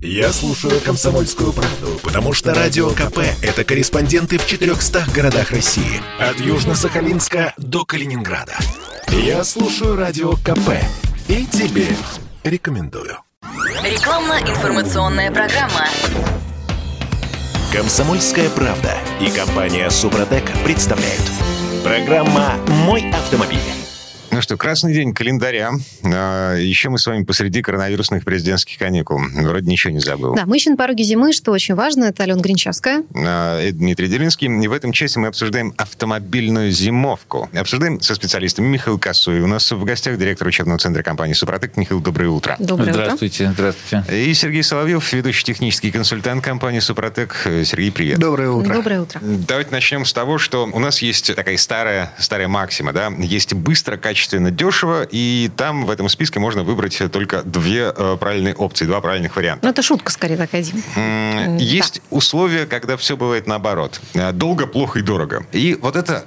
Я слушаю «Комсомольскую правду», потому что Радио КП – это корреспонденты в 400 городах России. От Южно-Сахалинска до Калининграда. Я слушаю Радио КП и тебе рекомендую. Рекламно-информационная программа. «Комсомольская правда» и компания «Супротек» представляют. Программа «Мой автомобиль». Ну что, красный день календаря. Еще мы с вами посреди коронавирусных президентских каникул. Вроде ничего не забыл. Да, мы еще на пороге зимы, что очень важно. Это Алена Гринчевская. И Дмитрий Делинский. И в этом часе мы обсуждаем автомобильную зимовку. Обсуждаем со специалистами. Михаил Косуев. У нас в гостях директор учебного центра компании «Супротек». Михаил, доброе утро. Доброе утро. Здравствуйте. Здравствуйте. И Сергей Соловьев, ведущий технический консультант компании «Супротек». Сергей, привет. Доброе утро. Доброе утро. Давайте начнем с того, что у нас есть такая старая максима, да? Есть быстро, качественно, дешево, и там в этом списке можно выбрать только две правильные опции, два правильных варианта. Ну, это шутка скорее такая, Дим. Есть условия, когда все бывает наоборот. Долго, плохо и дорого. И вот это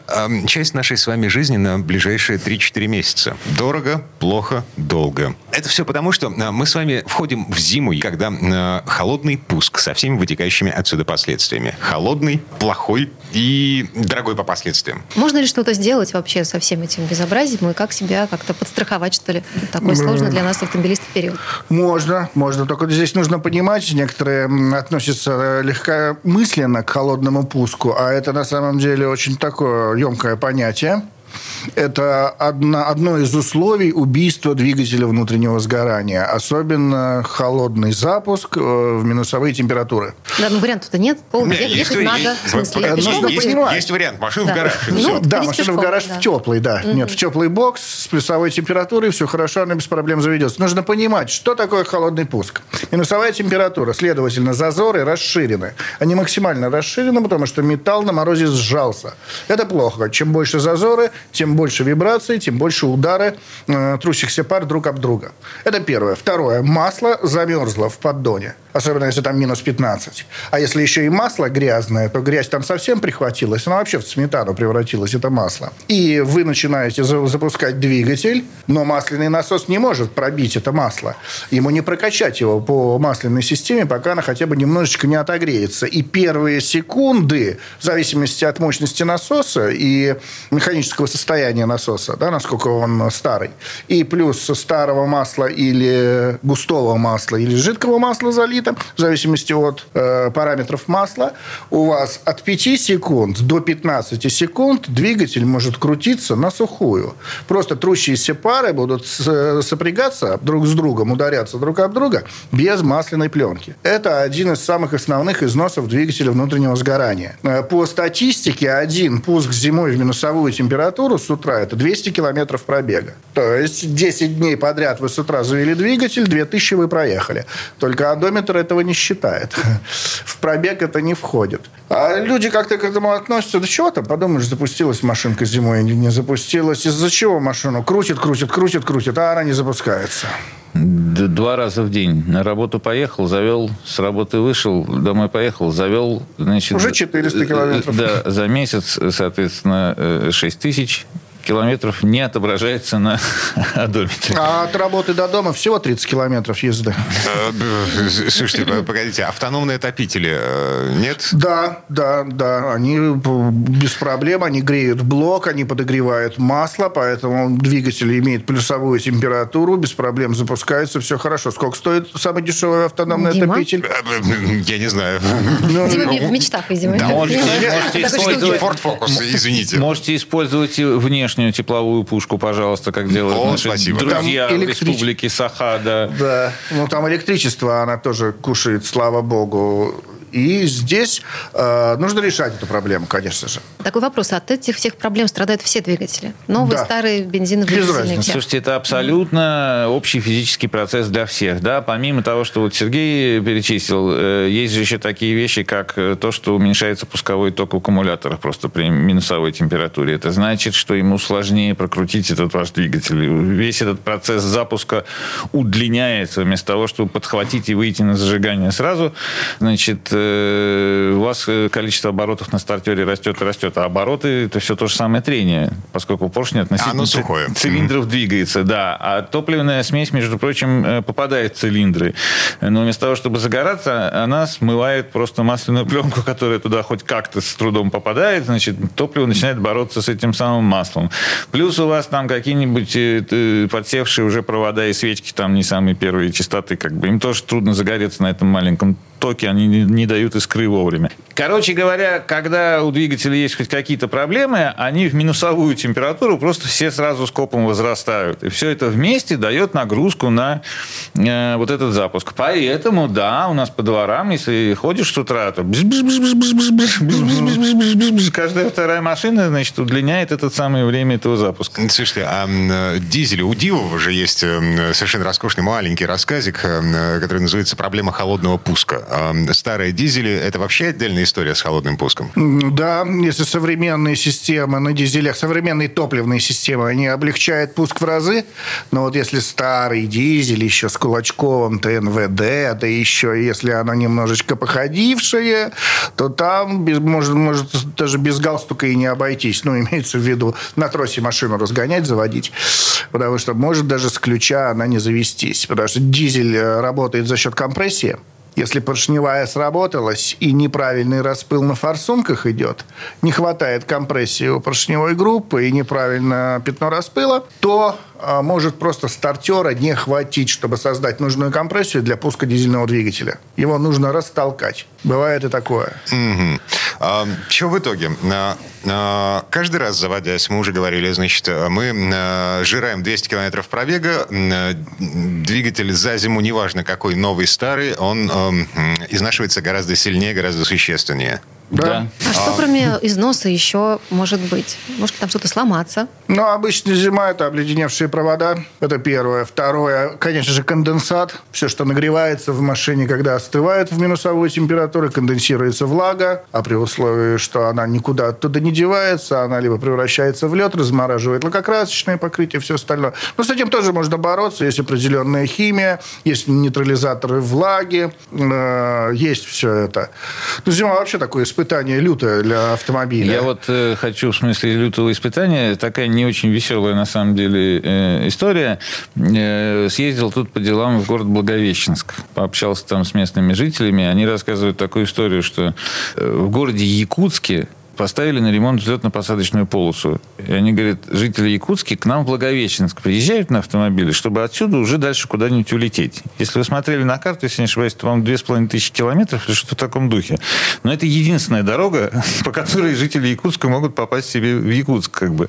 часть нашей с вами жизни на ближайшие 3-4 месяца. Дорого, плохо, долго. Это все потому, что мы с вами входим в зиму, когда холодный пуск со всеми вытекающими отсюда последствиями. Холодный, плохой и дорогой по последствиям. Можно ли что-то сделать вообще со всем этим безобразием? И как себя как-то подстраховать, что ли? Такой сложный для нас, автомобилистов, период. Можно. Только здесь нужно понимать, некоторые относятся легкомысленно к холодному пуску, а это на самом деле очень такое емкое понятие. Это одно из условий убийства двигателя внутреннего сгорания. Особенно холодный запуск в минусовые температуры. Да, ну вариантов-то нет. Ехать надо. Есть вариант. Машина в гараж. Да, машина в гараж в теплый, да. Нет, в теплый бокс с плюсовой температурой. Все хорошо, она без проблем заведется. Нужно понимать, что такое холодный пуск. Минусовая температура. Следовательно, зазоры расширены. Они максимально расширены, потому что металл на морозе сжался. Это плохо. Чем больше зазоры, тем больше вибраций, тем больше удары трущихся пар друг об друга. Это первое. Второе. Масло замерзло в поддоне. Особенно, если там минус 15. А если еще и масло грязное, то грязь там совсем прихватилась. Она вообще в сметану превратилась, это масло. И вы начинаете запускать двигатель, но масляный насос не может пробить это масло. Ему не прокачать его по масляной системе, пока она хотя бы немножечко не отогреется. И первые секунды, в зависимости от мощности насоса и механического состояния насоса, да, насколько он старый, и плюс старого масла или густого масла, или жидкого масла залит, в зависимости от параметров масла, у вас от 5 секунд до 15 секунд двигатель может крутиться на сухую. Просто трущиеся пары будут сопрягаться друг с другом, ударяться друг об друга без масляной пленки. Это один из самых основных износов двигателя внутреннего сгорания. По статистике, один пуск зимой в минусовую температуру с утра – это 200 километров пробега. То есть 10 дней подряд вы с утра завели двигатель, 2000 вы проехали. Только одометр этого не считает. В пробег это не входит. А люди как-то к этому относятся. Да чего там? Подумаешь, запустилась машинка зимой, не запустилась. Из-за чего машину крутит, а она не запускается? 2 раза в день. На работу поехал, завел, с работы вышел, домой поехал, завел. Значит, уже 400 километров. Да, за месяц, соответственно, 6000 километров не отображается на одометре. А от работы до дома всего 30 километров езды. Слушайте, погодите, автономные топители нет? Да. Они без проблем, они греют блок, они подогревают масло, поэтому двигатель имеет плюсовую температуру, без проблем запускается, все хорошо. Сколько стоит самый дешевый автономный топитель? Я не знаю. Дима в мечтах, видимо. Ford Focus, извините. Можете использовать внешне тепловую пушку, пожалуйста, как делают наши друзья в республике Саха. Да. Ну, там электричество, она тоже кушает, слава богу. И здесь нужно решать эту проблему, конечно же. Такой вопрос. От этих всех проблем страдают все двигатели. Новые, старые, бензиновые. Без разницы. Слушайте, это абсолютно общий физический процесс для всех. Да? Помимо того, что вот Сергей перечислил, есть же еще такие вещи, как то, что уменьшается пусковой ток в аккумуляторах просто при минусовой температуре. Это значит, что ему сложнее прокрутить этот ваш двигатель. Весь этот процесс запуска удлиняется. Вместо того, чтобы подхватить и выйти на зажигание сразу, значит, у вас количество оборотов на стартере растет. это обороты, это все то же самое трение, поскольку поршень относительно цилиндров двигается, да. А топливная смесь, между прочим, попадает в цилиндры. Но вместо того, чтобы загораться, она смывает просто масляную пленку, которая туда хоть как-то с трудом попадает, значит, топливо начинает бороться с этим самым маслом. Плюс у вас там какие-нибудь подсевшие уже провода и свечки, там не самые первые частоты, как бы, им тоже трудно загореться на этом маленьком токи, они не дают искры вовремя. Короче говоря, когда у двигателя есть хоть какие-то проблемы, они в минусовую температуру просто все сразу скопом возрастают. И все это вместе дает нагрузку на вот этот запуск. Поэтому, да, у нас по дворам, если ходишь с утра, то каждая вторая машина, значит, удлиняет это самое время этого запуска. Слушайте, а дизель, у Дивова же есть совершенно роскошный маленький рассказик, который называется «Проблема холодного пуска». Старые дизели — это вообще отдельная история с холодным пуском? Да, если современные системы на дизелях, современные топливные системы, они облегчают пуск в разы, но вот если старый дизель еще с кулачковым ТНВД, да еще если оно немножечко походившее, то там может даже без галстука и не обойтись. Ну, имеется в виду на тросе машину разгонять, заводить, потому что может даже с ключа она не завестись, потому что дизель работает за счет компрессии. Если поршневая сработалась и неправильный распыл на форсунках идет, не хватает компрессии у поршневой группы и неправильно пятно распыла, то может просто стартера не хватить, чтобы создать нужную компрессию для пуска дизельного двигателя. Его нужно растолкать. Бывает и такое. Угу. Что в итоге? Каждый раз, заводясь, мы уже говорили, значит, мы жираем 200 километров пробега, двигатель за зиму, неважно какой, новый, старый, он изнашивается гораздо сильнее, гораздо существеннее. Да. А что кроме износа еще может быть? Может там что-то сломаться? Ну, обычно зима – это обледеневшие провода. Это первое. Второе, конечно же, конденсат. Все, что нагревается в машине, когда остывает в минусовую температуру, конденсируется влага. А при условии, что она никуда оттуда не девается, она либо превращается в лед, размораживает лакокрасочное покрытие, все остальное. Но с этим тоже можно бороться. Есть определенная химия, есть нейтрализаторы влаги, есть все это. Но зима вообще такое испытание. Испытание лютое для автомобиля. Я вот хочу, в смысле лютого испытания, такая не очень веселая, на самом деле, история. Съездил тут по делам в город Благовещенск. Пообщался там с местными жителями. Они рассказывают такую историю, что в городе Якутске поставили на ремонт взлетно-посадочную полосу. И они говорят, жители Якутска к нам в Благовещенск приезжают на автомобиле, чтобы отсюда уже дальше куда-нибудь улететь. Если вы смотрели на карту, если не ошибаюсь, то вам 2500 километров или что-то в таком духе. Но это единственная дорога, по которой жители Якутска могут попасть себе в Якутск, как бы.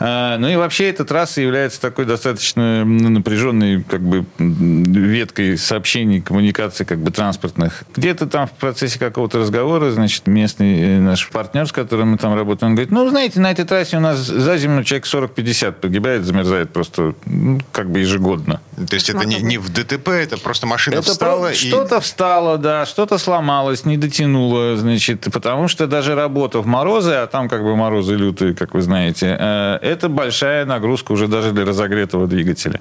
Ну и вообще эта трасса является такой достаточно напряженной, как бы, веткой сообщений, коммуникаций, как бы, транспортных. Где-то там в процессе какого-то разговора, значит, местный наш партнер, с которым мы там работаем, он говорит, ну, знаете, на этой трассе у нас за зиму человек 40-50 погибает, замерзает просто, ну, как бы ежегодно. То есть это не в ДТП, это просто машина встала? Что-то встало, да, что-то сломалось, не дотянуло, значит, потому что даже работа в морозы, а там как бы морозы лютые, как вы знаете, это большая нагрузка уже даже для разогретого двигателя.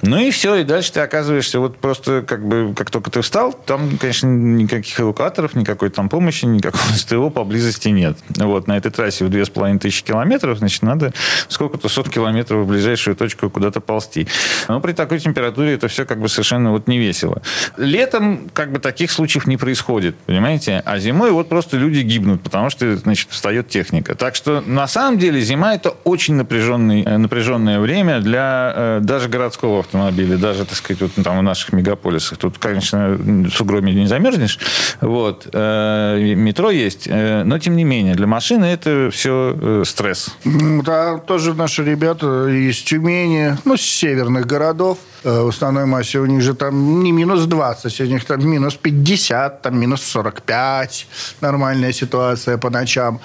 Ну и все, и дальше ты оказываешься вот просто как бы, как только ты встал, там, конечно, никаких эвакуаторов, никакой там помощи, никакого СТО поблизости нет. Вот, на этой трассе в 2500 километров, значит, надо сколько-то 100 километров в ближайшую точку куда-то ползти. Но при такой температуре это все как бы совершенно вот не весело. Летом как бы таких случаев не происходит, понимаете? А зимой вот просто люди гибнут, потому что, значит, встает техника. Так что, на самом деле, зима – это очень напряженное время для даже городского автомобиля, даже, так сказать, вот там в наших мегаполисах. Тут, конечно, в сугробе не замерзнешь. Вот. Метро есть, но, тем не менее, для машины это все стресс. Да, тоже наши ребята из Тюмени, ну, с северных городов. В основной массе у них же там не минус 20, у них там минус 50, там минус 45. Нормальная ситуация по ночам.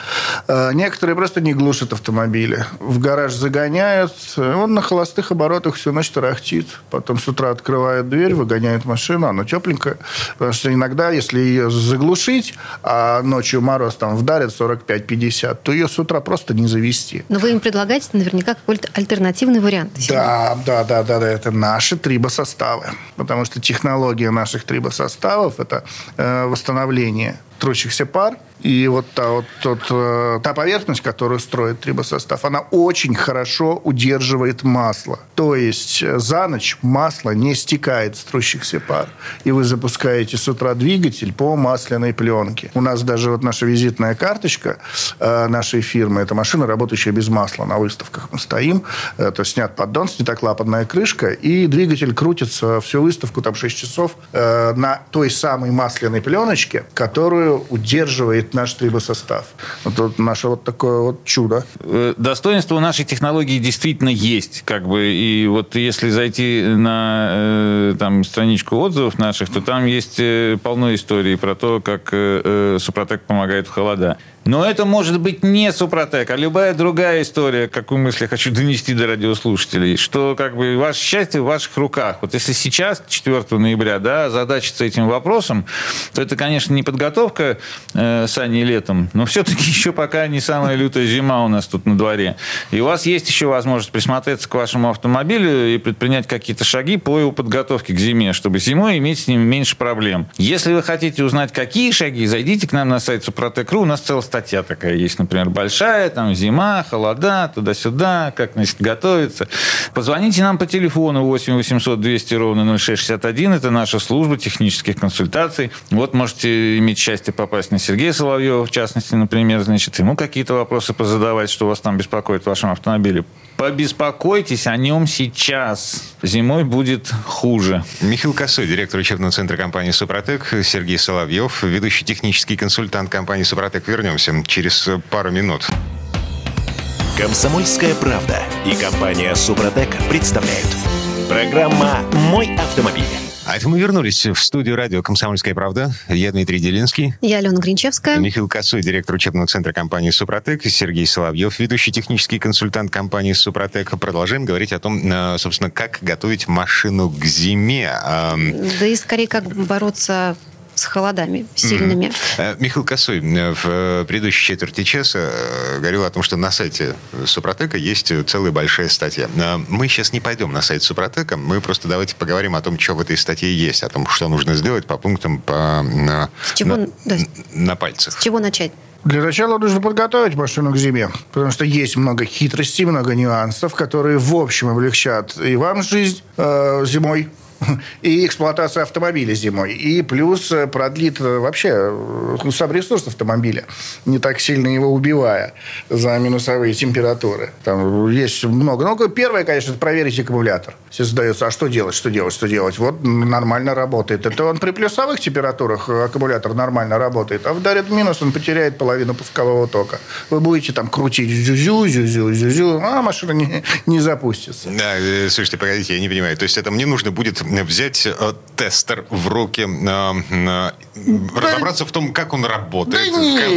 Некоторые просто не глушат автомобили. В гараж загоняют, он на холостых оборотах всю ночь тарахтит. Потом с утра открывает дверь, выгоняет машину, она тепленькая. Потому что иногда, если ее заглушить, а ночью мороз там вдарит 45-50, то ее с утра просто не завести. Но вы им предлагаете наверняка какой-то альтернативный вариант. Да, это наши трибосоставы. Потому что технология наших трибосоставов – это восстановление трущихся пар. И та поверхность, которую строит трибосостав, она очень хорошо удерживает масло. То есть за ночь масло не стекает с трущихся пар. И вы запускаете с утра двигатель по масляной пленке. У нас даже наша визитная карточка нашей фирмы, это машина, работающая без масла. На выставках мы стоим, то есть снят поддон, снята клапанная крышка, и двигатель крутится всю выставку, там 6 часов, на той самой масляной пленочке, которую удерживает наш трибосостав. Вот наше вот такое вот чудо. Достоинство у нашей технологии действительно есть, как бы. И вот если зайти на страничку отзывов наших, то там есть полно историй про то, как Супротек помогает в холода. Но это может быть не Супротек, а любая другая история, какую мысль я хочу донести до радиослушателей, что ваше счастье в ваших руках. Вот если сейчас, 4 ноября, озадачиться этим вопросом, то это, конечно, не подготовка Сани летом, но все-таки еще пока не самая лютая зима у нас тут на дворе. И у вас есть еще возможность присмотреться к вашему автомобилю и предпринять какие-то шаги по его подготовке к зиме, чтобы зимой иметь с ним меньше проблем. Если вы хотите узнать, какие шаги, зайдите к нам на сайт Супротек.ру, у нас целая статья такая есть, например, большая, там зима, холода, туда-сюда, как, готовиться. Позвоните нам по телефону 8 800 200 ровно 0661, это наша служба технических консультаций. Вот можете иметь счастье попасть на Сергея Соловьева, в частности, например, ему какие-то вопросы позадавать, что вас там беспокоит в вашем автомобиле. Побеспокойтесь о нем сейчас. Зимой будет хуже. Михаил Косой, директор учебного центра компании «Супротек», Сергей Соловьев, ведущий технический консультант компании «Супротек». Вернемся через пару минут. «Комсомольская правда» и компания «Супротек» представляют. Программа «Мой автомобиль». А это мы вернулись в студию радио «Комсомольская правда». Я Дмитрий Делинский. Я Алена Гринчевская. Михаил Косой, директор учебного центра компании «Супротек». Сергей Соловьев, ведущий технический консультант компании «Супротек». Продолжаем говорить о том, собственно, как готовить машину к зиме. Да и скорее, как бороться с холодами сильными. Михаил Косой в предыдущей четверти часа говорил о том, что на сайте Супротека есть целая большая статья. Мы сейчас не пойдем на сайт Супротека, мы просто давайте поговорим о том, что в этой статье есть, о том, что нужно сделать по пунктам, на пальцах. С чего начать? Для начала нужно подготовить машину к зиме, потому что есть много хитростей, много нюансов, которые в общем облегчат и вам жизнь зимой, и эксплуатация автомобиля зимой. И плюс продлит вообще сам ресурс автомобиля, не так сильно его убивая за минусовые температуры. Там есть много. Ну, первое, конечно, это проверить аккумулятор. Все задаются, а что делать? Вот нормально работает. Это он при плюсовых температурах аккумулятор нормально работает, а вдарит минус, он потеряет половину пускового тока. Вы будете там крутить зю-зю, а машина не запустится. Да, слушайте, погодите, я не понимаю. То есть это мне нужно будет взять тестер в руки, разобраться в том, как он работает,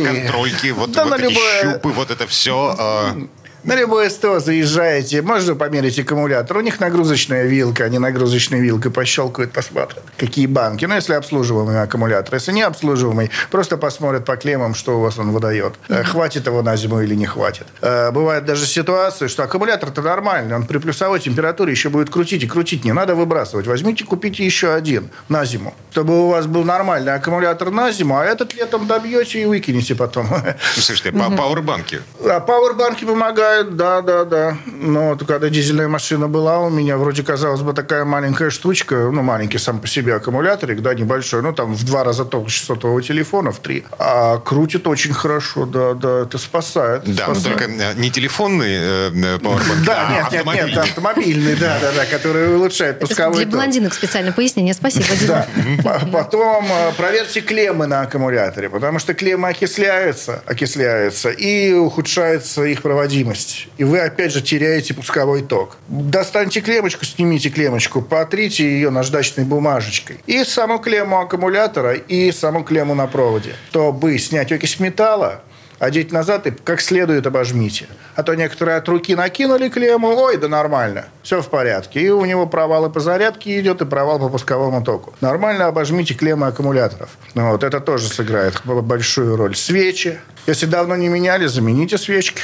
контрольки, эти щупы, это все. На любое СТО заезжаете, можно померить аккумулятор. У них нагрузочная вилка, они нагрузочной вилкой пощелкают, посмотрят, какие банки. Если обслуживаемый аккумулятор. Если не обслуживаемый, просто посмотрят по клеммам, что у вас он выдает. Хватит его на зиму или не хватит. Бывают даже ситуации, что аккумулятор-то нормальный. Он при плюсовой температуре еще будет крутить и крутить. Не надо выбрасывать. Возьмите, купите еще один на зиму. Чтобы у вас был нормальный аккумулятор на зиму, а этот летом добьете и выкинете потом. Слушайте, по пауэрбанке. А пауэрбанки помогают. Да. Но когда дизельная машина была, у меня вроде, казалось бы, такая маленькая штучка, маленький сам по себе аккумуляторик, небольшой, в 2 раза толще сотового телефона, в 3. А крутит очень хорошо, это спасает. Да, спасает. Но только не телефонный пауэрбанк, а автомобильный. Нет, автомобильный, который улучшает пусковой ток. Для блондинок специально пояснение, спасибо. Да, потом проверьте клеммы на аккумуляторе, потому что клеммы окисляются, и ухудшается их проводимость. И вы, опять же, теряете пусковой ток. Достаньте клемочку, снимите клемочку, потрите ее наждачной бумажечкой. И саму клемму аккумулятора, и саму клемму на проводе. Чтобы снять окись металла, одеть назад и как следует обожмите. А то некоторые от руки накинули клемму, нормально, все в порядке. И у него провалы по зарядке идет, и провал по пусковому току. Нормально обожмите клеммы аккумуляторов. Это тоже сыграет большую роль. Свечи. Если давно не меняли, замените свечки.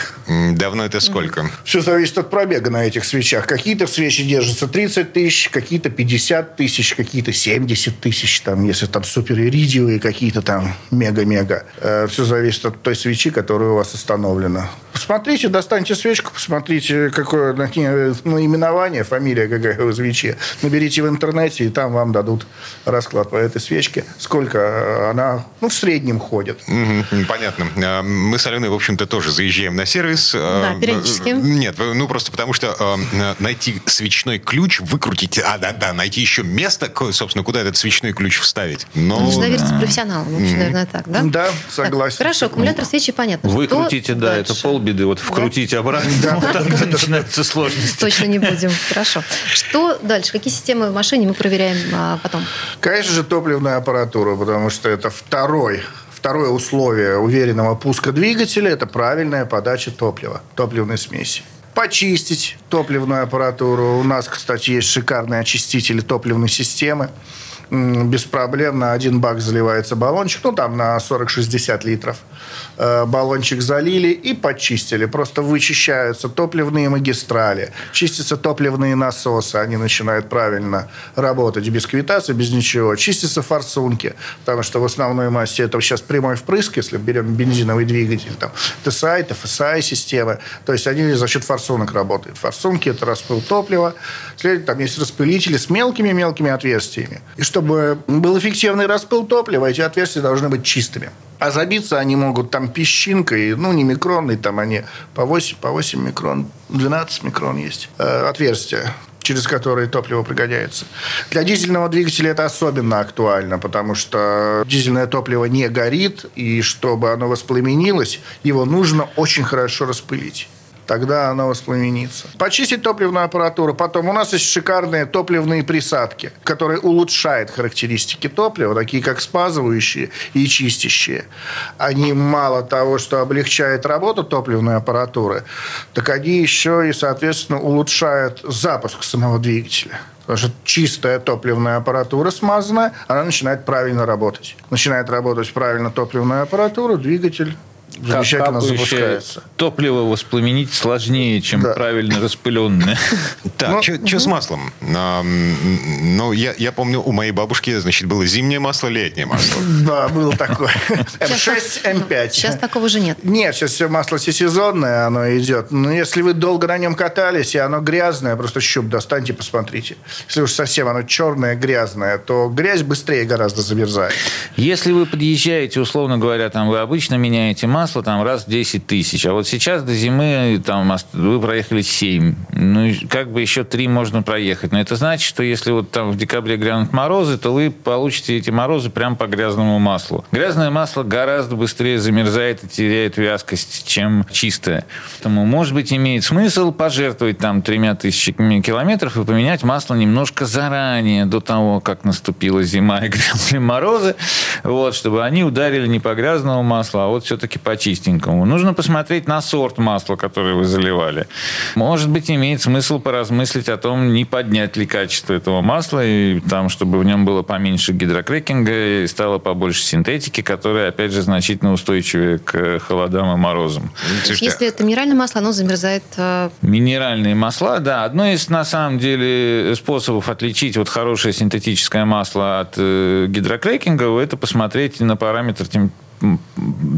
Давно это сколько? Все зависит от пробега на этих свечах. Какие-то свечи держатся 30 тысяч, какие-то 50 тысяч, какие-то 70 тысяч, там, если там супериридиевые какие-то там мега-мега. Все зависит от той свечи, которая у вас установлена. Посмотрите, достаньте свечку, посмотрите, какое наименование, фамилия какая у свечи. Наберите в интернете, и там вам дадут расклад по этой свечке. Сколько она, в среднем ходит. Понятно. Мы с Аленой, в общем-то, тоже заезжаем на сервис. Да, периодически. Нет, просто потому что найти свечной ключ, выкрутить, найти еще место, собственно, куда этот свечной ключ вставить. Нужно довериться профессионалам, наверное, так, да? Да, согласен. Так, хорошо, аккумулятор свечи, понятно. Выкрутите, это полбеды, вкрутить обратно, тогда начинаются сложности. Точно не будем, хорошо. Что дальше? Какие системы в машине мы проверяем потом? Конечно же, топливная аппаратура, потому что это второе условие уверенного пуска двигателя – это правильная подача топлива, топливной смеси. Почистить топливную аппаратуру. У нас, кстати, есть шикарные очистители топливной системы. Без проблем на один бак заливается баллончик, на 40-60 литров. Баллончик залили и почистили. Просто вычищаются топливные магистрали, чистятся топливные насосы, они начинают правильно работать без квитации, без ничего. Чистятся форсунки, потому что в основной массе это сейчас прямой впрыск, если берем бензиновый двигатель, TSI, TFSI системы, то есть они за счет форсунок работают. Форсунки – это распыл топлива, там есть распылители с мелкими-мелкими отверстиями. И чтобы был эффективный распыл топлива, эти отверстия должны быть чистыми. А забиться они могут песчинкой, не микронной, они по 8 микрон, 12 микрон есть отверстия, через которые топливо пригоняется. Для дизельного двигателя это особенно актуально, потому что дизельное топливо не горит, и чтобы оно воспламенилось, его нужно очень хорошо распылить. Тогда она воспламенится. Почистить топливную аппаратуру. Потом у нас есть шикарные топливные присадки, которые улучшают характеристики топлива, такие как смазывающие и чистящие. Они мало того, что облегчают работу топливной аппаратуры, так они еще и, соответственно, улучшают запуск самого двигателя. Потому что чистая топливная аппаратура смазанная, она начинает правильно работать. Начинает работать правильно топливная аппаратура, двигатель замечательно запускается. Топливо воспламенить сложнее, чем правильно распыленное. Так, что с маслом? Я помню, у моей бабушки, было зимнее масло, летнее масло. Да, было такое. М6, М5. Сейчас такого же нет. Нет, сейчас все масло всесезонное, оно идет. Но если вы долго на нем катались, и оно грязное, просто щуп достаньте, посмотрите. Если уж совсем оно черное, грязное, то грязь быстрее гораздо замерзает. Если вы подъезжаете, условно говоря, вы обычно меняете масло, раз в 10 тысяч. А сейчас до зимы вы проехали 7. Еще 3 можно проехать. Но это значит, что если в декабре грянут морозы, то вы получите эти морозы прямо по грязному маслу. Грязное масло гораздо быстрее замерзает и теряет вязкость, чем чистое. Поэтому, может быть, имеет смысл пожертвовать 3000 километров и поменять масло немножко заранее, до того, как наступила зима и грянули морозы, чтобы они ударили не по грязному маслу, а все-таки по чистенькому. Нужно посмотреть на сорт масла, которое вы заливали. Может быть, имеет смысл поразмыслить о том, не поднять ли качество этого масла, и чтобы в нем было поменьше гидрокрекинга и стало побольше синтетики, которая, опять же, значительно устойчивее к холодам и морозам. Если это минеральное масло, оно замерзает... Минеральные масла, да. Одно из, на самом деле, способов отличить хорошее синтетическое масло от гидрокрекинга, это посмотреть на параметр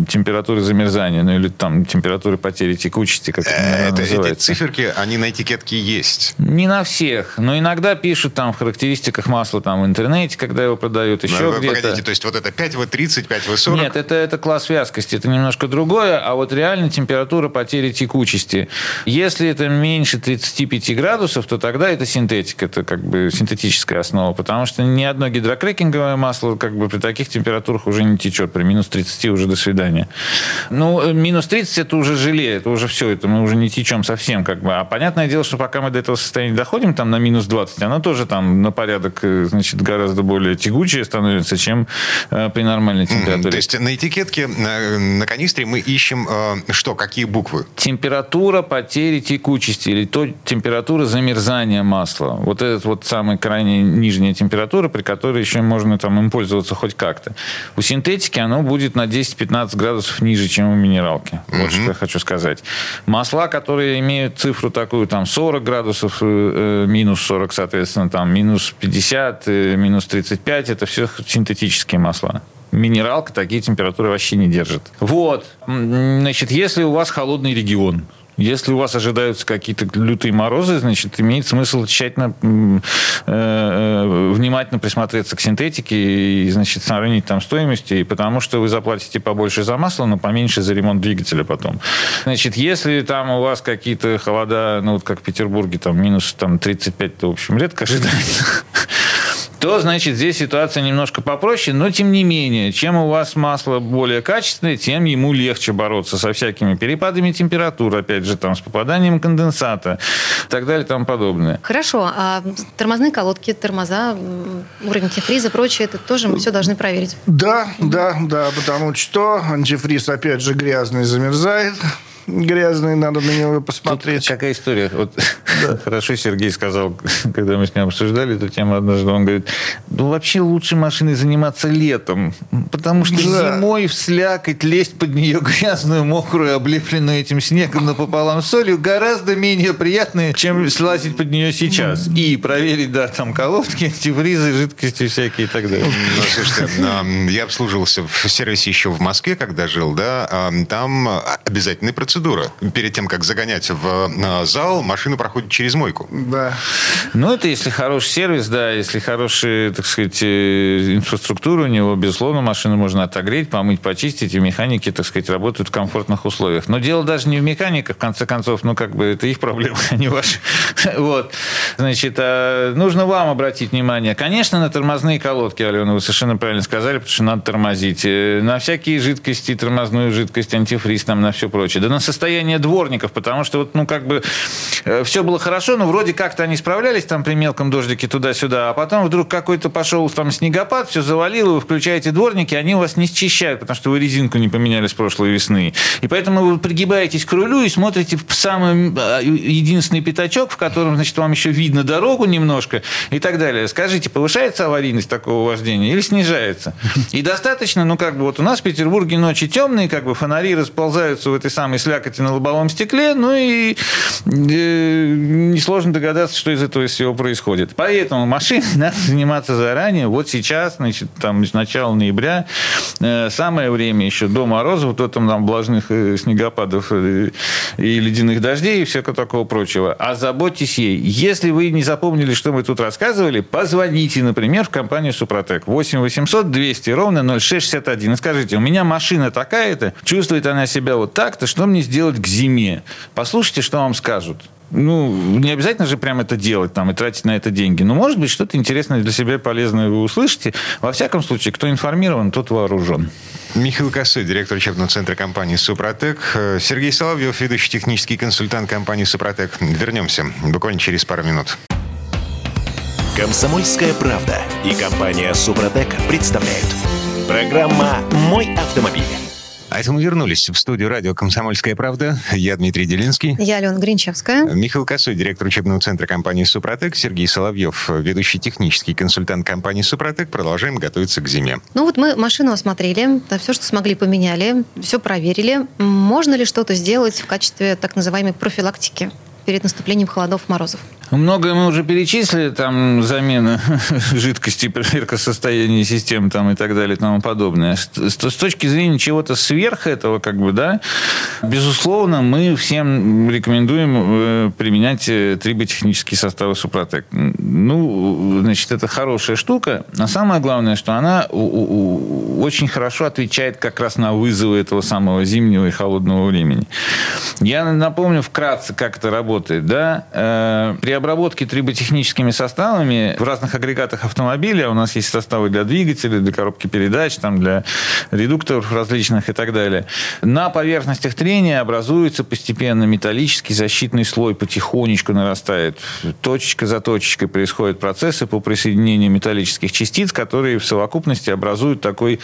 температуры замерзания, или температуры потери текучести, как это, наверное, называется. Эти циферки, они на этикетке есть. Не на всех, но иногда пишут в характеристиках масла в интернете, когда его продают, еще где-то. Погодите, то есть это 5W30, 5W40? Нет, это класс вязкости, это немножко другое, а реально температура потери текучести. Если это меньше 35 градусов, то тогда это синтетика, это синтетическая основа, потому что ни одно гидрокрекинговое масло при таких температурах уже не течет, при минус 30 уже до свидания. Минус 30 это уже желе, это уже все, это мы уже не течем совсем. А понятное дело, что пока мы до этого состояния доходим, на минус 20, оно тоже на порядок, гораздо более тягучее становится, чем при нормальной температуре. То есть на этикетке, на канистре мы ищем какие буквы? Температура потери текучести или температура замерзания масла. Этот самая крайне нижняя температура, при которой еще можно им пользоваться хоть как-то. У синтетики оно будет на 10-15 градусов ниже, чем у минералки. Mm-hmm. Вот что я хочу сказать. Масла, которые имеют цифру такую, там, 40 градусов, минус 40, соответственно, там, минус 50, минус 35, это все синтетические масла. Минералка такие температуры вообще не держит. Вот. Значит, если у вас холодный регион, если у вас ожидаются какие-то лютые морозы, значит, имеет смысл тщательно, внимательно присмотреться к синтетике и, значит, сравнить там стоимости, потому что вы заплатите побольше за масло, но поменьше за ремонт двигателя потом. Значит, если там у вас какие-то холода, ну, вот как в Петербурге, там, минус там, 35, то, в общем, редко ожидается, то, значит, здесь ситуация немножко попроще, но, тем не менее, чем у вас масло более качественное, тем ему легче бороться со всякими перепадами температур, опять же, там, с попаданием конденсата и так далее и тому подобное. Хорошо, а тормозные колодки, тормоза, уровень антифриза и прочее, это тоже мы все должны проверить? Да, потому что антифриз, опять же, грязный замерзает. Грязный, надо на него посмотреть. Тут какая история? Вот, да. Хорошо Сергей сказал, когда мы с ним обсуждали эту тему однажды, он говорит, ну, вообще лучше машиной заниматься летом, потому что зимой вслякать, лезть под нее грязную, мокрую, облепленную этим снегом напополам солью гораздо менее приятно, чем слазить под нее сейчас. И проверить, да, там колодки, антифризы, жидкости всякие и так далее. Ну, слушайте, я обслуживался в сервисе еще в Москве, когда жил, да, там обязательные процедуры. Перед тем, как загонять в зал, машина проходит через мойку. Да. Ну, это если хороший сервис, да, если хорошая, так сказать, инфраструктура у него, безусловно, машину можно отогреть, помыть, почистить, и механики, так сказать, работают в комфортных условиях. Но дело даже не в механиках, в конце концов, ну, как бы, это их проблема, а не ваша. Вот. Значит, нужно вам обратить внимание, конечно, на тормозные колодки, Алена, вы совершенно правильно сказали, потому что надо тормозить. На всякие жидкости, тормозную жидкость, антифриз, там, на все прочее. Да на состояние дворников, потому что вот, ну, как бы, все было хорошо, но вроде как-то они справлялись там при мелком дождике туда-сюда, а потом вдруг какой-то пошел там снегопад, все завалило, вы включаете дворники, они у вас не счищают, потому что вы резинку не поменяли с прошлой весны. И поэтому вы пригибаетесь к рулю и смотрите в самый единственный пятачок, в котором, значит, вам еще видно дорогу немножко и так далее. Скажите, повышается аварийность такого вождения или снижается? И достаточно, ну, как бы, вот у нас в Петербурге ночи темные, как бы фонари расползаются в этой самой слякоти на лобовом стекле, ну и несложно догадаться, что из этого всего происходит. Поэтому машиной надо заниматься заранее. Вот сейчас, значит, там, с начала ноября, самое время еще до морозов, до там влажных снегопадов и ледяных дождей и всякого такого прочего. Озаботьтесь ей. Если вы не запомнили, что мы тут рассказывали, позвоните, например, в компанию «Супротек». 8-800-200-06-61. И скажите, у меня машина такая-то, чувствует она себя вот так-то, что мне сделать к зиме? Послушайте, что вам скажут. Ну, не обязательно же прям это делать там, и тратить на это деньги. Но, может быть, что-то интересное для себя полезное вы услышите. Во всяком случае, кто информирован, тот вооружен. Михаил Косуев, директор учебного центра компании «Супротек». Сергей Соловьев, ведущий технический консультант компании «Супротек». Вернемся буквально через пару минут. «Комсомольская правда» и компания «Супротек» представляют. Программа «Мой автомобиль». А это мы вернулись в студию радио «Комсомольская правда». Я Дмитрий Делинский. Я Алена Гринчевская. Михаил Косуев, директор учебного центра компании «Супротек». Сергей Соловьев, ведущий технический консультант компании «Супротек». Продолжаем готовиться к зиме. Ну вот мы машину осмотрели, все, что смогли, поменяли, все проверили. Можно ли что-то сделать в качестве так называемой профилактики перед наступлением холодов и морозов? Многое мы уже перечислили, там, замена жидкости, проверка состояния систем там, и так далее и тому подобное. С точки зрения чего-то сверх этого, как бы, да, безусловно, мы всем рекомендуем применять триботехнические составы «Супротек». Ну, значит, это хорошая штука, но самое главное, что она очень хорошо отвечает как раз на вызовы этого самого зимнего и холодного времени. Я напомню вкратце, как это работает, да, при обработки триботехническими составами в разных агрегатах автомобиля, у нас есть составы для двигателя, для коробки передач, там, для редукторов различных и так далее, на поверхностях трения образуется постепенно металлический защитный слой, потихонечку нарастает. Точечка за точечкой происходят процессы по присоединению металлических частиц, которые в совокупности образуют такой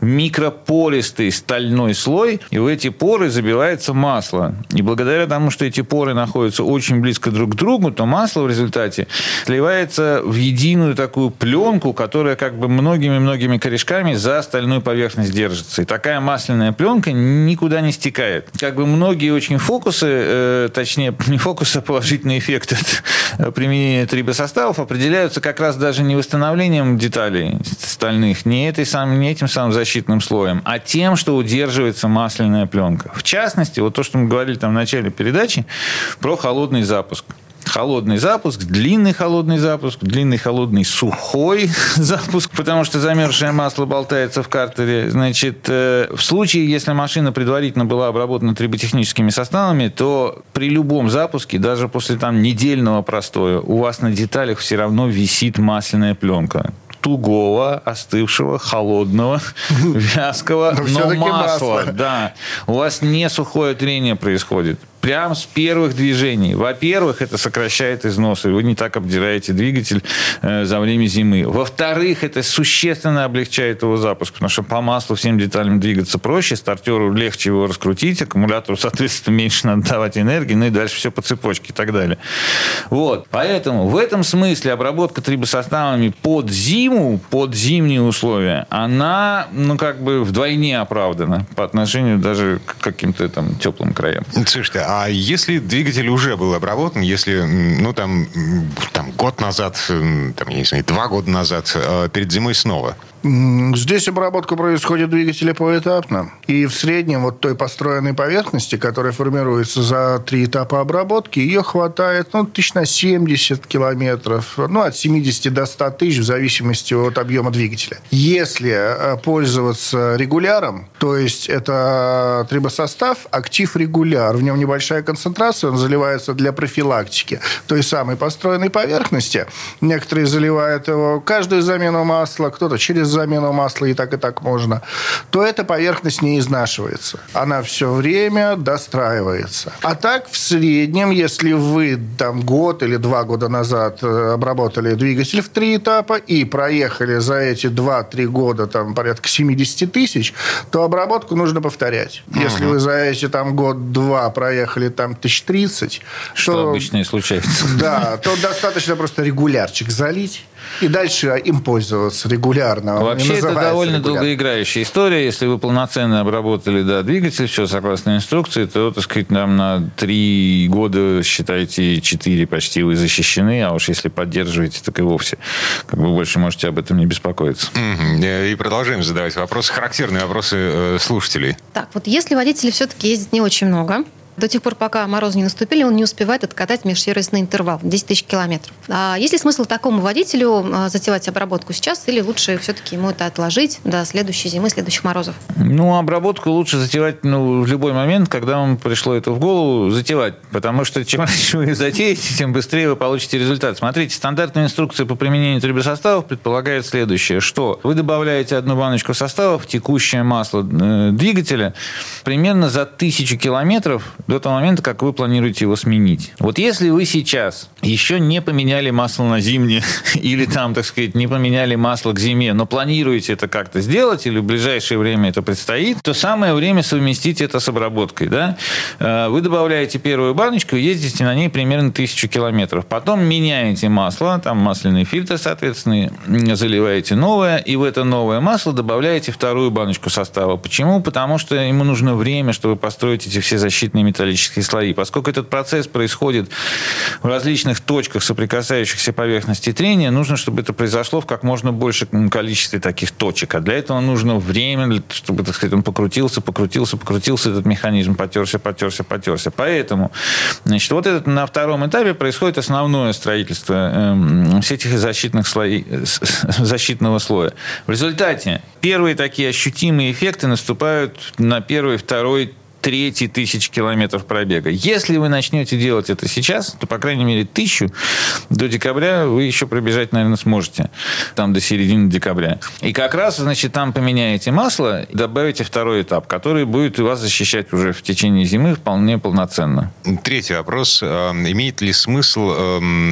микрополистый стальной слой, и в эти поры забивается масло. И благодаря тому, что эти поры находятся очень близко друг к другу, то масло в результате сливается в единую такую пленку, которая как бы многими-многими корешками за стальную поверхность держится. И такая масляная пленка никуда не стекает. Как бы многие очень фокусы, точнее, не фокусы, а положительный эффект от применения трибосоставов определяются как раз даже не восстановлением деталей стальных, не этим самым защитным слоем, а тем, что удерживается масляная пленка. В частности, вот то, что мы говорили там в начале передачи про холодный запуск. Холодный запуск, длинный холодный запуск, длинный холодный сухой запуск, потому что замерзшее масло болтается в картере. Значит, в случае, если машина предварительно была обработана триботехническими составами, то при любом запуске, даже после там недельного простоя, у вас на деталях все равно висит масляная пленка. Тугого, остывшего, холодного, вязкого, но масла. Да. У вас не сухое трение происходит. Прямо с первых движений. Во-первых, это сокращает износ, и вы не так обдираете двигатель за время зимы. Во-вторых, это существенно облегчает его запуск, потому что по маслу всем деталям двигаться проще, стартеру легче его раскрутить, аккумулятору, соответственно, меньше надо давать энергии, ну и дальше все по цепочке и так далее. Вот. Поэтому в этом смысле обработка трибосоставами под зиму, под зимние условия, она, ну, как бы вдвойне оправдана по отношению даже к каким-то там теплым краям. Слушайте, а если двигатель уже был обработан, если, ну, там год назад, там, я не знаю, 2 года назад, перед зимой снова? Здесь обработка происходит двигателя поэтапно. И в среднем вот той построенной поверхности, которая формируется за 3 этапа обработки, ее хватает, ну, 1070 километров, ну, от 70 до 100 тысяч в зависимости от объема двигателя. Если пользоваться регуляром, то есть это трибосостав, актив регуляр, в нем небольшая концентрация, он заливается для профилактики той самой построенной поверхности. Некоторые заливают его каждую замену масла, кто-то через замену масла, и так можно, то эта поверхность не изнашивается. Она все время достраивается. А так, в среднем, если вы там год или 2 года назад обработали двигатель в 3 этапа и проехали за эти 2-3 года там порядка 70 тысяч, то обработку нужно повторять. Если вы за эти там год-два проехали там 1030, что обычно и случается. Да, то достаточно просто регулярчик залить и дальше им пользоваться регулярно. Вообще это довольно долгоиграющая история. Если вы полноценно обработали двигатель, все согласно инструкции, то, так сказать, нам на 3 года, считайте, 4 почти вы защищены, а уж если поддерживаете, так и вовсе. Как бы больше можете об этом не беспокоиться. И продолжаем задавать вопросы, характерные вопросы слушателей. Так, вот если водители все-таки ездят не очень много, до тех пор, пока морозы не наступили, он не успевает откатать межсервисный интервал 10 тысяч километров. А есть ли смысл такому водителю затевать обработку сейчас или лучше все-таки ему это отложить до следующей зимы, следующих морозов? Ну, обработку лучше затевать в любой момент, когда вам пришло это в голову, затевать. Потому что чем раньше вы ее затеете, тем быстрее вы получите результат. Смотрите, стандартная инструкция по применению трибосоставов предполагает следующее, что вы добавляете 1 баночку состава в текущее масло двигателя примерно за 1000 километров до того момента, как вы планируете его сменить. Вот если вы сейчас еще не поменяли масло на зимнее или там, так сказать, не поменяли масло к зиме, но планируете это как-то сделать или в ближайшее время это предстоит, то самое время совместить это с обработкой. Да? Вы добавляете 1 баночку, ездите на ней примерно 1000 километров. Потом меняете масло, там масляный фильтр, соответственно, заливаете новое, и в это новое масло добавляете 2 баночку состава. Почему? Потому что ему нужно время, чтобы построить эти все защитные металлические слои. Поскольку этот процесс происходит в различных точках соприкасающихся поверхностей трения, нужно, чтобы это произошло в как можно большем количестве таких точек. А для этого нужно время, чтобы, так сказать, он покрутился, этот механизм потерся. Поэтому, значит, вот это на 2 этапе происходит основное строительство всех этих защитных слоев, защитного слоя. В результате первые такие ощутимые эффекты наступают на 1, 2, 3 тысячи километров пробега. Если вы начнете делать это сейчас, то, по крайней мере, 1000 до декабря вы еще пробежать, наверное, сможете. Там до середины декабря. И как раз, значит, там поменяете масло и добавите 2 этап, который будет вас защищать уже в течение зимы вполне полноценно. 3-й вопрос. Имеет ли смысл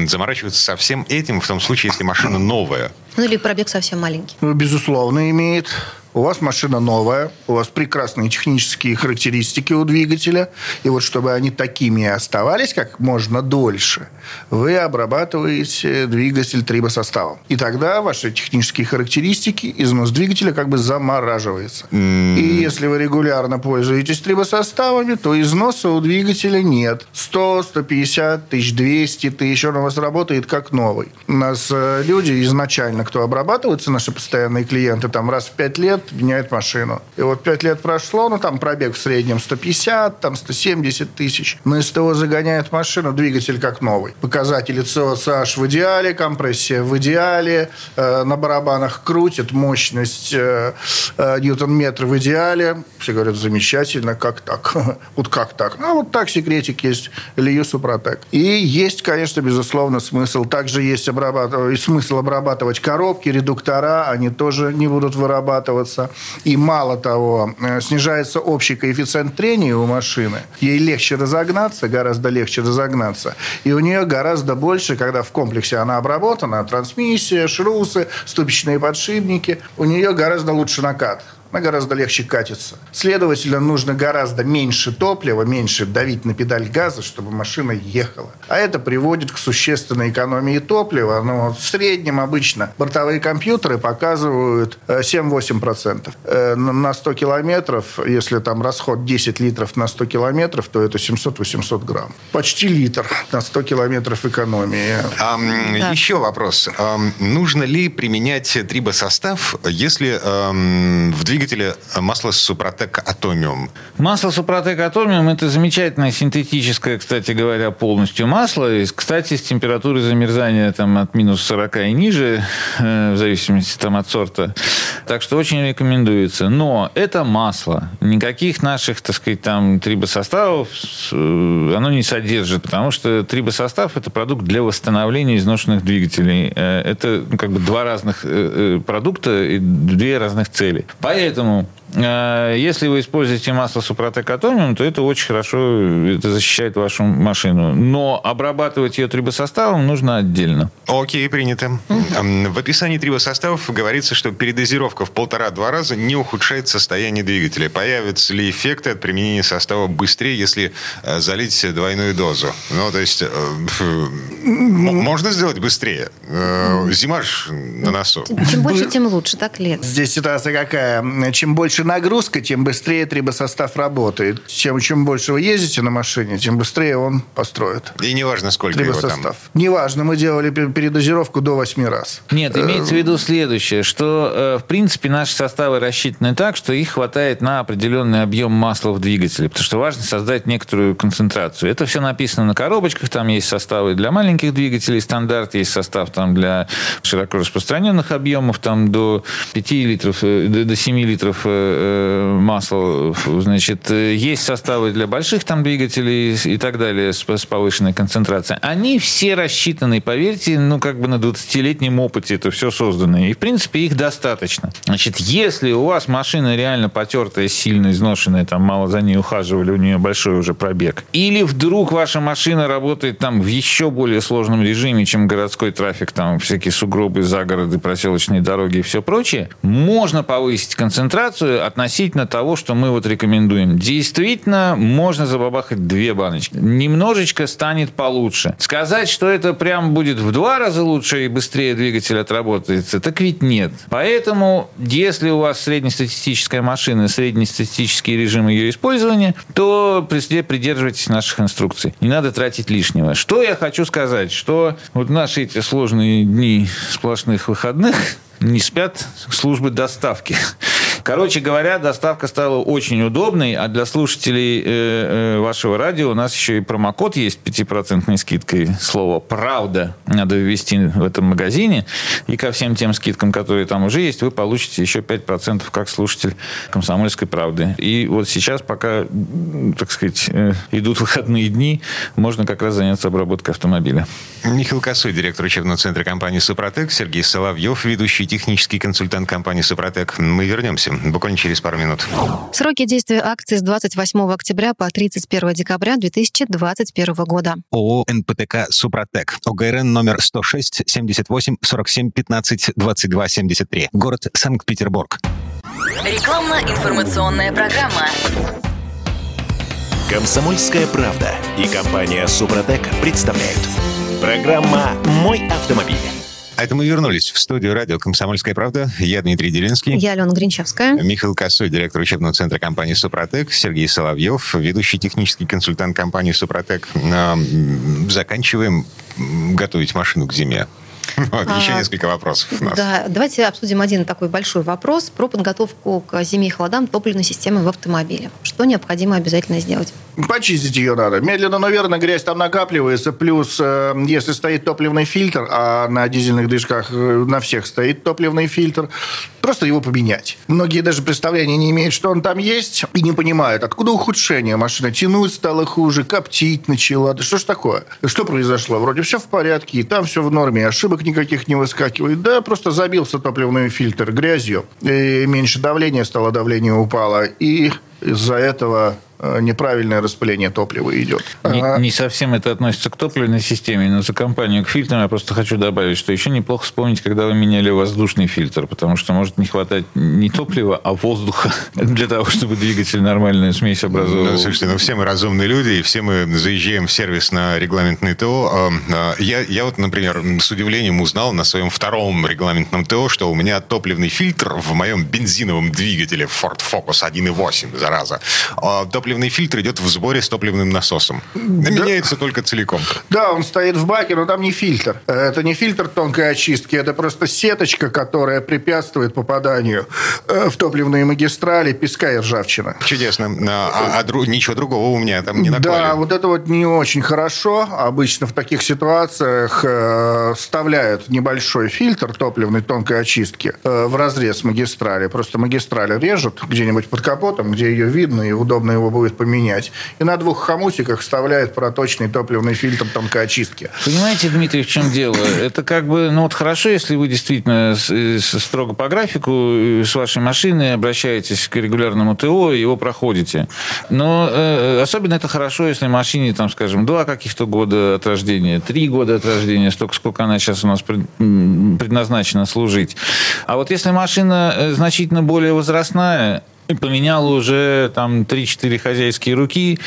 заморачиваться со всем этим в том случае, если машина новая? Ну, или пробег совсем маленький? Безусловно, имеет. у вас машина новая, у вас прекрасные технические характеристики у двигателя, и вот чтобы они такими и оставались как можно дольше, вы обрабатываете двигатель трибосоставом. И тогда ваши технические характеристики, износ двигателя как бы замораживается. Mm-hmm. И если вы регулярно пользуетесь трибосоставами, то износа у двигателя нет. 100, 150, 1200 тысяч, он у вас работает как новый. У нас люди изначально, кто обрабатывается, наши постоянные клиенты, там раз в 5 лет меняют машину. И вот 5 лет прошло, ну там пробег в среднем 150, там 170 тысяч. На СТО загоняет машину, двигатель как новый. Показатели COCH в идеале, компрессия в идеале, на барабанах крутит, мощность ньютон-метр в идеале. Все говорят, замечательно, как так? Вот как так? А вот так секретик есть, лью Супротек. И есть, конечно, безусловно, смысл. Также есть смысл обрабатывать коробки, редуктора, они тоже не будут вырабатываться. И мало того, снижается общий коэффициент трения у машины. Ей легче разогнаться, гораздо легче разогнаться. И у нее гораздо больше, когда в комплексе она обработана, трансмиссия, шрусы, ступичные подшипники, у нее гораздо лучше накат. Она гораздо легче катится. Следовательно, нужно гораздо меньше топлива, меньше давить на педаль газа, чтобы машина ехала. А это приводит к существенной экономии топлива. Но в среднем обычно бортовые компьютеры показывают 7-8%. На 100 километров, если там расход 10 литров на 100 километров, то это 700-800 грамм. Почти литр на 100 километров экономии. Да. Еще вопрос. Нужно ли применять трибосостав, если в двигателя масло Супротекатоним. Масло Супротекатоним – это замечательное синтетическое, кстати говоря, полностью масло. И, кстати, с температурой замерзания там, от минус 40 и ниже, в зависимости там, от сорта. Так что очень рекомендуется. Но это масло. Никаких наших, так сказать, там, трибосоставов оно не содержит. Потому что трибосостав – это продукт для восстановления изношенных двигателей. Это как бы два разных продукта и две разных цели. Поэтому, если вы используете масло Супротекатоним, то это очень хорошо, это защищает вашу машину. Но обрабатывать ее трибосоставом нужно отдельно. Окей, принято. В описании трибосоставов говорится, что передозировка в 1,5-2 раза не ухудшает состояние двигателя. Появятся ли эффекты от применения состава быстрее, если залить двойную дозу? Ну, то есть, можно сделать быстрее? Зима же на носу. Чем больше, тем лучше, так ли? Здесь ситуация какая? Чем больше нагрузка, тем быстрее трибосостав работает. Чем больше вы ездите на машине, тем быстрее он построит. И неважно, сколько трибосостав. Его там. Неважно, мы делали передозировку до 8 раз. Нет, имеется в виду следующее, что, в принципе, наши составы рассчитаны так, что их хватает на определенный объем масла в двигателе, потому что важно создать некоторую концентрацию. Это все написано на коробочках, там есть составы для маленьких двигателей, стандарт, есть состав там, для широко распространенных объемов, там до 5 литров, до 7 литров масла. Значит, есть составы для больших там двигателей и так далее с повышенной концентрацией. Они все рассчитаны, поверьте, ну, как бы на 20-летнем опыте это все создано. И, в принципе, их достаточно. Значит, если у вас машина реально потертая, сильно изношенная, там, мало за ней ухаживали, у нее большой уже пробег, или вдруг ваша машина работает там в еще более сложном режиме, чем городской трафик, там, всякие сугробы, загороды, проселочные дороги и все прочее, можно повысить концентрацию относительно того, что мы вот рекомендуем. Действительно, можно забабахать 2 баночки. Немножечко станет получше. Сказать, что это прям будет в 2 раза лучше и быстрее двигатель отработается, так ведь нет. Поэтому, если у вас среднестатистическая машина, среднестатистический режим ее использования, то придерживайтесь наших инструкций. Не надо тратить лишнего. Что я хочу сказать, что вот наши эти сложные дни сплошных выходных не спят службы доставки. Короче говоря, доставка стала очень удобной, а для слушателей вашего радио у нас еще и промокод есть 5% скидкой. Слово «правда» надо ввести в этом магазине. И ко всем тем скидкам, которые там уже есть, вы получите еще 5% как слушатель «Комсомольской правды». И вот сейчас, пока, так сказать, идут выходные дни, можно как раз заняться обработкой автомобиля. Михаил Косуев, директор учебного центра компании «Супротек», Сергей Соловьев, ведущий технический консультант компании «Супротек». Мы вернемся буквально через пару минут. Сроки действия акции с 28 октября по 31 декабря 2021 года. ООО «НПТК Супротек». ОГРН номер 106-78-47-15-22-73. Город Санкт-Петербург. Рекламно-информационная программа. «Комсомольская правда» и компания «Супротек» представляют. Программа «Мой автомобиль». А это мы вернулись в студию радио «Комсомольская правда». Я Дмитрий Делинский. Я Алена Гринчевская. Михаил Косуев, директор учебного центра компании «Супротек». Сергей Соловьев, ведущий технический консультант компании «Супротек». Заканчиваем готовить машину к зиме. Вот, еще несколько вопросов у нас. Да, давайте обсудим один такой большой вопрос про подготовку к зиме и холодам топливной системы в автомобиле. Что необходимо обязательно сделать? Почистить ее надо. Медленно, но верно, грязь там накапливается. Плюс, если стоит топливный фильтр, а на дизельных движках на всех стоит топливный фильтр, просто его поменять. Многие даже представления не имеют, что он там есть, и не понимают, откуда ухудшение машины. Тянуть стало хуже, коптить начала. Да что ж такое? Что произошло? Вроде все в порядке, и там все в норме, ошибок никаких не выскакивает. Да, просто забился топливный фильтр грязью, и меньше давления стало, давление упало, и из-за этого неправильное распыление топлива идет. Не совсем это относится к топливной системе, но за компанию к фильтрам я просто хочу добавить, что еще неплохо вспомнить, когда вы меняли воздушный фильтр, потому что может не хватать не топлива, а воздуха для того, чтобы двигатель нормальную смесь образовывал. Ну, слушайте, все мы разумные люди, и все мы заезжаем в сервис на регламентный ТО. Я вот, например, с удивлением узнал на своем втором регламентном ТО, что у меня топливный фильтр в моем бензиновом двигателе Ford Focus 1.8, зараза. Топливный фильтр идет в сборе с топливным насосом. Да. Меняется только целиком. Да, он стоит в баке, но там не фильтр. Это не фильтр тонкой очистки, это просто сеточка, которая препятствует попаданию в топливные магистрали песка и ржавчины. Чудесно. Ничего другого у меня там не наклали. Да, вот это вот не очень хорошо. Обычно в таких ситуациях вставляют небольшой фильтр топливной тонкой очистки в разрез магистрали. Просто магистраль режут где-нибудь под капотом, где ее видно и удобно его будет поменять. И на двух хомутиках вставляет проточный топливный фильтр тонкоочистки. Понимаете, Дмитрий, в чем дело? Это хорошо, если вы действительно строго по графику с вашей машины обращаетесь к регулярному ТО и его проходите. Но особенно это хорошо, если машине, 2 каких-то года от рождения, 3 года от рождения, столько, сколько она сейчас у нас предназначена служить. А вот если машина значительно более возрастная, поменяла уже 3-4 хозяйские руки,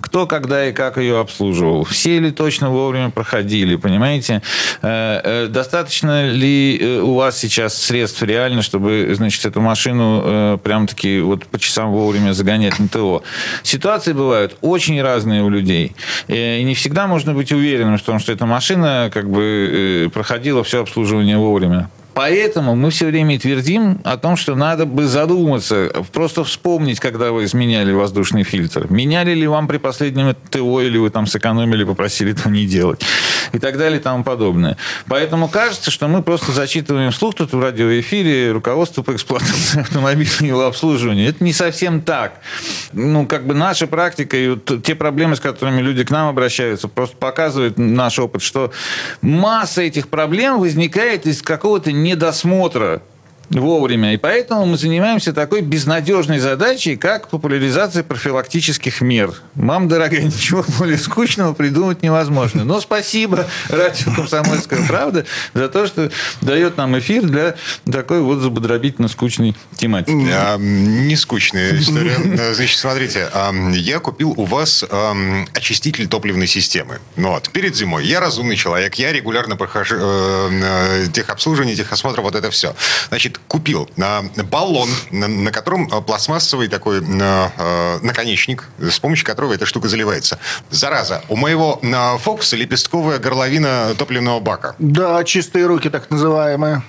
кто, когда и как ее обслуживал. Все ли точно вовремя проходили, понимаете? Достаточно ли у вас сейчас средств реально, чтобы, эту машину прям-таки по часам вовремя загонять на ТО? Ситуации бывают очень разные у людей. И не всегда можно быть уверенным в том, что эта машина проходила все обслуживание вовремя. Поэтому мы все время и твердим о том, что надо бы задуматься, просто вспомнить, когда вы изменяли воздушный фильтр. Меняли ли вам при последнем ТО, или вы сэкономили, попросили этого не делать. И так далее, и тому подобное. Поэтому кажется, что мы просто зачитываем вслух тут в радиоэфире руководство по эксплуатации автомобильного обслуживания. Это не совсем так. Наша практика и те проблемы, с которыми люди к нам обращаются, просто показывают наш опыт, что масса этих проблем возникает из какого-то недосмотра вовремя. И поэтому мы занимаемся такой безнадежной задачей, как популяризация профилактических мер. Мам, дорогая, ничего более скучного придумать невозможно. Но спасибо радио «Комсомольская правда» за то, что дает нам эфир для такой забодробительно скучной тематики. Не скучная история. Смотрите, я купил у вас очиститель топливной системы. Перед зимой. Я разумный человек, я регулярно прохожу техобслуживание, техосмотр, это все. Значит, купил баллон, на котором пластмассовый такой наконечник, с помощью которого эта штука заливается. Зараза, у моего фокуса лепестковая горловина топливного бака. Да, чистые руки так называемые.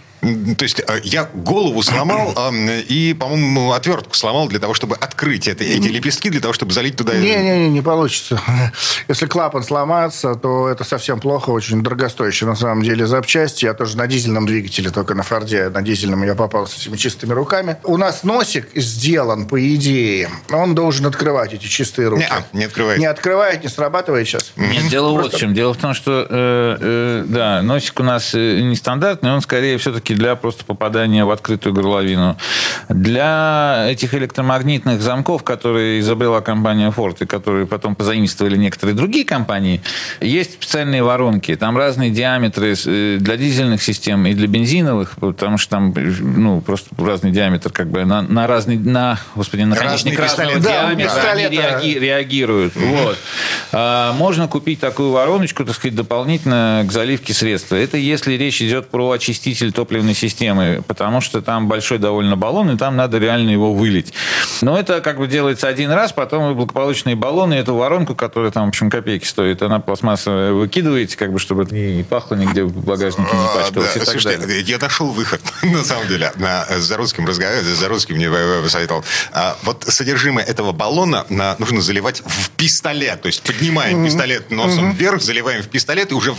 То есть я голову сломал и, по-моему, отвертку сломал для того, чтобы открыть эти лепестки, для того, чтобы залить туда... Не получится. Если клапан сломается, то это совсем плохо, очень дорогостоящие на самом деле запчасти. Я тоже на дизельном двигателе, только на Форде, на дизельном я попал с этими чистыми руками. У нас носик сделан, по идее, он должен открывать эти чистые руки. Не открывает. Не открывает, не срабатывает сейчас. Нет, дело вот в чем. Дело в том, что носик у нас нестандартный, он скорее все-таки практически для просто попадания в открытую горловину. Для этих электромагнитных замков, которые изобрела компания Ford и которые потом позаимствовали некоторые другие компании, есть специальные воронки. Там разные диаметры для дизельных систем и для бензиновых, потому что там просто разный диаметр как бы на наконечник разного диаметра они реагируют. Вот. Можно купить такую вороночку, так сказать, дополнительно к заливке средства. Это если речь идет про очиститель топливной системы, потому что там большой довольно баллон, и там надо реально его вылить. Но это как бы делается один раз, потом вы благополучные баллоны, эту воронку, которая там, в общем, копейки стоит, она пластмассовая, выкидываете, как бы, чтобы это не пахло нигде, в багажнике не пачкалось, да. И так далее. Я нашел выход, на самом деле. За русским мне посоветовал. Вот содержимое этого баллона нужно заливать в пистолет. То есть поднимаем пистолет носом вверх, заливаем в пистолет и уже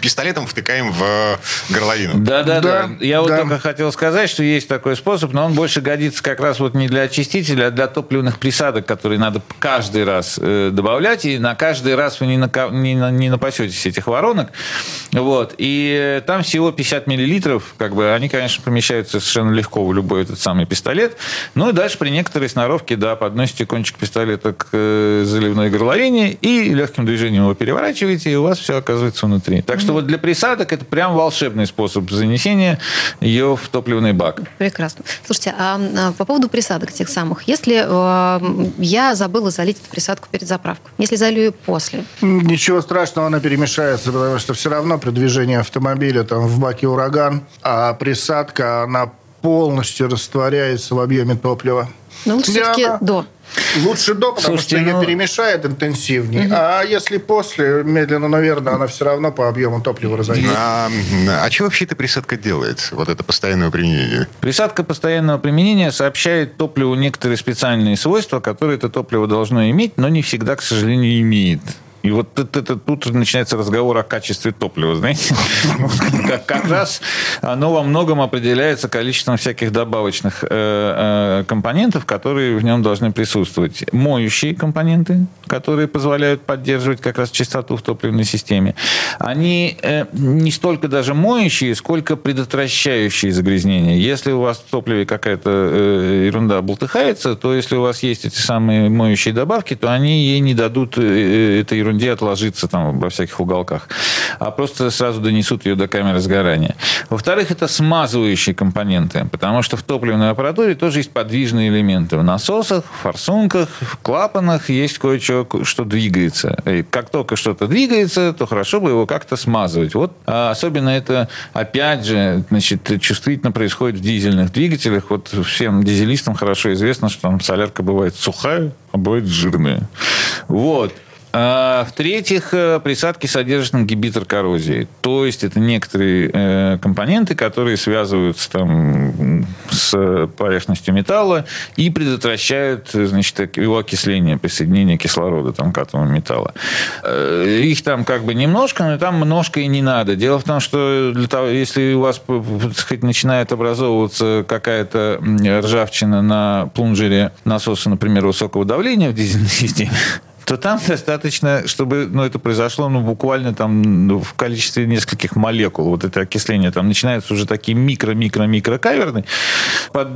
пистолетом втыкаем в горловину. Да. Я вот только хотел сказать, что есть такой способ, но он больше годится как раз вот не для очистителя, а для топливных присадок, которые надо каждый раз добавлять, и на каждый раз вы не напасетесь этих воронок. Вот. И там всего 50 миллилитров, как бы, они, конечно, помещаются совершенно легко в любой этот самый пистолет. Ну и дальше при некоторой сноровке, подносите кончик пистолета к заливной горловине и легким движением его переворачиваете, и у вас все оказывается внутри. Так что вот для присадок это прям волшебный способ занесения ее в топливный бак. Прекрасно. Слушайте, а по поводу присадок тех самых, если я забыла залить эту присадку перед заправкой, если залью ее после? Ничего страшного, она перемешается, потому что все равно при движении автомобиля там в баке ураган, а присадка, она полностью растворяется в объеме топлива. Но лучше все-таки до. Лучше до, потому что ее перемешает интенсивнее. А если после, медленно, наверное, она все равно по объему топлива разойдет. А что вообще эта присадка делает? Вот это постоянное применение. Присадка постоянного применения сообщает топливу некоторые специальные свойства, которые это топливо должно иметь, но не всегда, к сожалению, имеет. И вот это тут начинается разговор о качестве топлива, знаете. Как раз оно во многом определяется количеством всяких добавочных компонентов, которые в нем должны присутствовать. Моющие компоненты, которые позволяют поддерживать как раз чистоту в топливной системе. Они не столько даже моющие, сколько предотвращающие загрязнения. Если у вас в топливе какая-то ерунда болтыхается, то если у вас есть эти самые моющие добавки, то они ей не дадут этой ерунды отложиться там во всяких уголках, а просто сразу донесут ее до камеры сгорания. Во-вторых, это смазывающие компоненты, потому что в топливной аппаратуре тоже есть подвижные элементы. В насосах, в форсунках, в клапанах есть кое-что, что двигается. И как только что-то двигается, то хорошо бы его как-то смазывать. Вот. А особенно это, опять же, чувствительно происходит в дизельных двигателях. Вот всем дизелистам хорошо известно, что там солярка бывает сухая, а бывает жирная. Вот. В-третьих, присадки содержат ингибитор коррозии. То есть, это некоторые компоненты, которые связываются там с поверхностью металла и предотвращают, его окисление, присоединение кислорода там, к атомам металла. Их там как бы немножко, но там множко и не надо. Дело в том, что для того, если у вас, так сказать, начинает образовываться какая-то ржавчина на плунжере насоса, например, высокого давления в дизельной системе, то там достаточно, чтобы это произошло буквально там, в количестве нескольких молекул. Вот это окисление. Там начинаются уже такие микро-микро-микро каверны. Под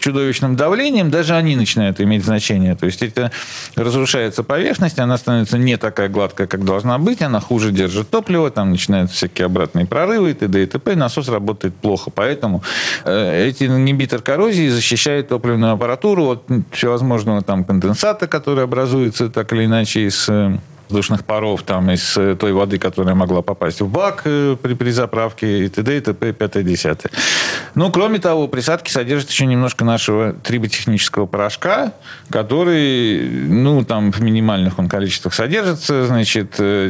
чудовищным давлением даже они начинают иметь значение. То есть это разрушается поверхность, она становится не такая гладкая, как должна быть, она хуже держит топливо, там начинаются всякие обратные прорывы, т.д. и т.п. Насос работает плохо. Поэтому эти ингибитор коррозии защищают топливную аппаратуру от всевозможного там, конденсата, который образуется так или иначе из воздушных паров, там, из той воды, которая могла попасть в бак при заправке, и т.д., и т.п., 5-10. Кроме того, присадки содержат еще немножко нашего триботехнического порошка, который, в минимальных он количествах содержится,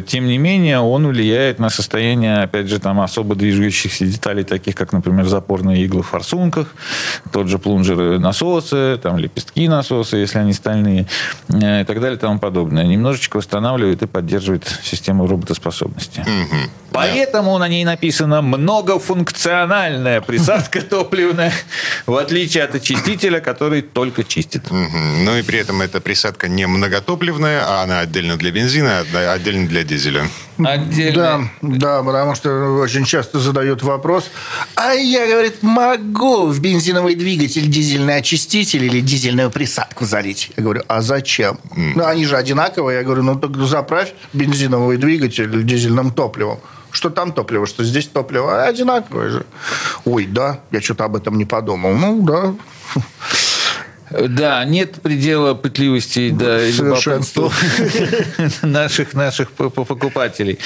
тем не менее, он влияет на состояние, опять же, там, особо движущихся деталей, таких как, например, запорные иглы в форсунках, тот же плунжер насоса, там, лепестки насоса, если они стальные, и так далее, и тому подобное. Немножечко восстанавливает и поддерживает систему работоспособности. Поэтому на ней написано «многофункциональная присадка топливная», в отличие от очистителя, который только чистит. Ну и при этом эта присадка не многотопливная, а она отдельно для бензина, отдельно для дизеля. Отдельно. Да, потому что очень часто задают вопрос. А я, говорит, могу в бензиновый двигатель дизельный очиститель или дизельную присадку залить? Я говорю, а зачем? Ну, они же одинаковые. Я говорю, ну так заправь бензиновый двигатель дизельным топливом. Что там топливо, что здесь топливо. Одинаковое же. Ой, да, я что-то об этом не подумал. Ну, да. Да, нет предела пытливости и любопытства наших покупателей.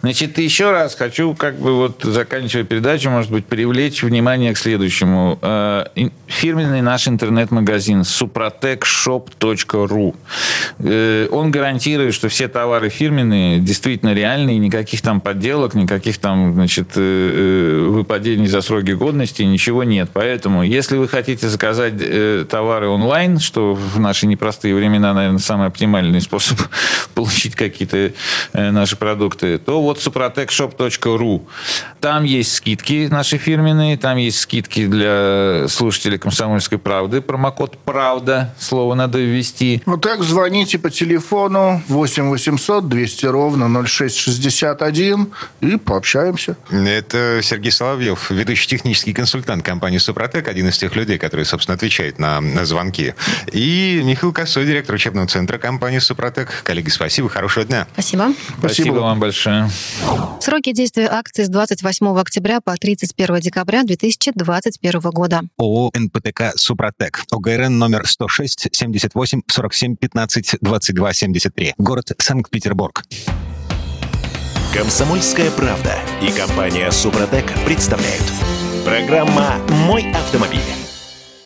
Значит, еще раз хочу, заканчивая передачу, может быть, привлечь внимание к следующему. Фирменный наш интернет-магазин suprotecshop.ru. Он гарантирует, что все товары фирменные, действительно реальные, никаких там подделок, никаких там, выпадений за сроки годности, ничего нет. Поэтому, если вы хотите заказать товары онлайн, что в наши непростые времена, наверное, самый оптимальный способ получить какие-то наши продукты, то вот suprotecshop.ru. Там есть скидки наши фирменные, там есть скидки для слушателей «Комсомольской правды». Промокод «Правда», слово надо ввести. Вот так звоните по телефону 8 800 200 ровно 0661 и пообщаемся. Это Сергей Соловьев, ведущий технический консультант компании «Супротек», один из тех людей, который, собственно, отвечает на звонки. И Михаил Косуев, директор учебного центра компании «Супротек». Коллеги, спасибо, хорошего дня. Спасибо. Спасибо вам большое. Сроки действия акции с 28 октября по 31 декабря 2021 года. ООО «НПТК Супротек». ОГРН номер 106 78 47 15 22 73. Город Санкт-Петербург. «Комсомольская правда» и компания «Супротек» представляют. Программа «Мой автомобиль».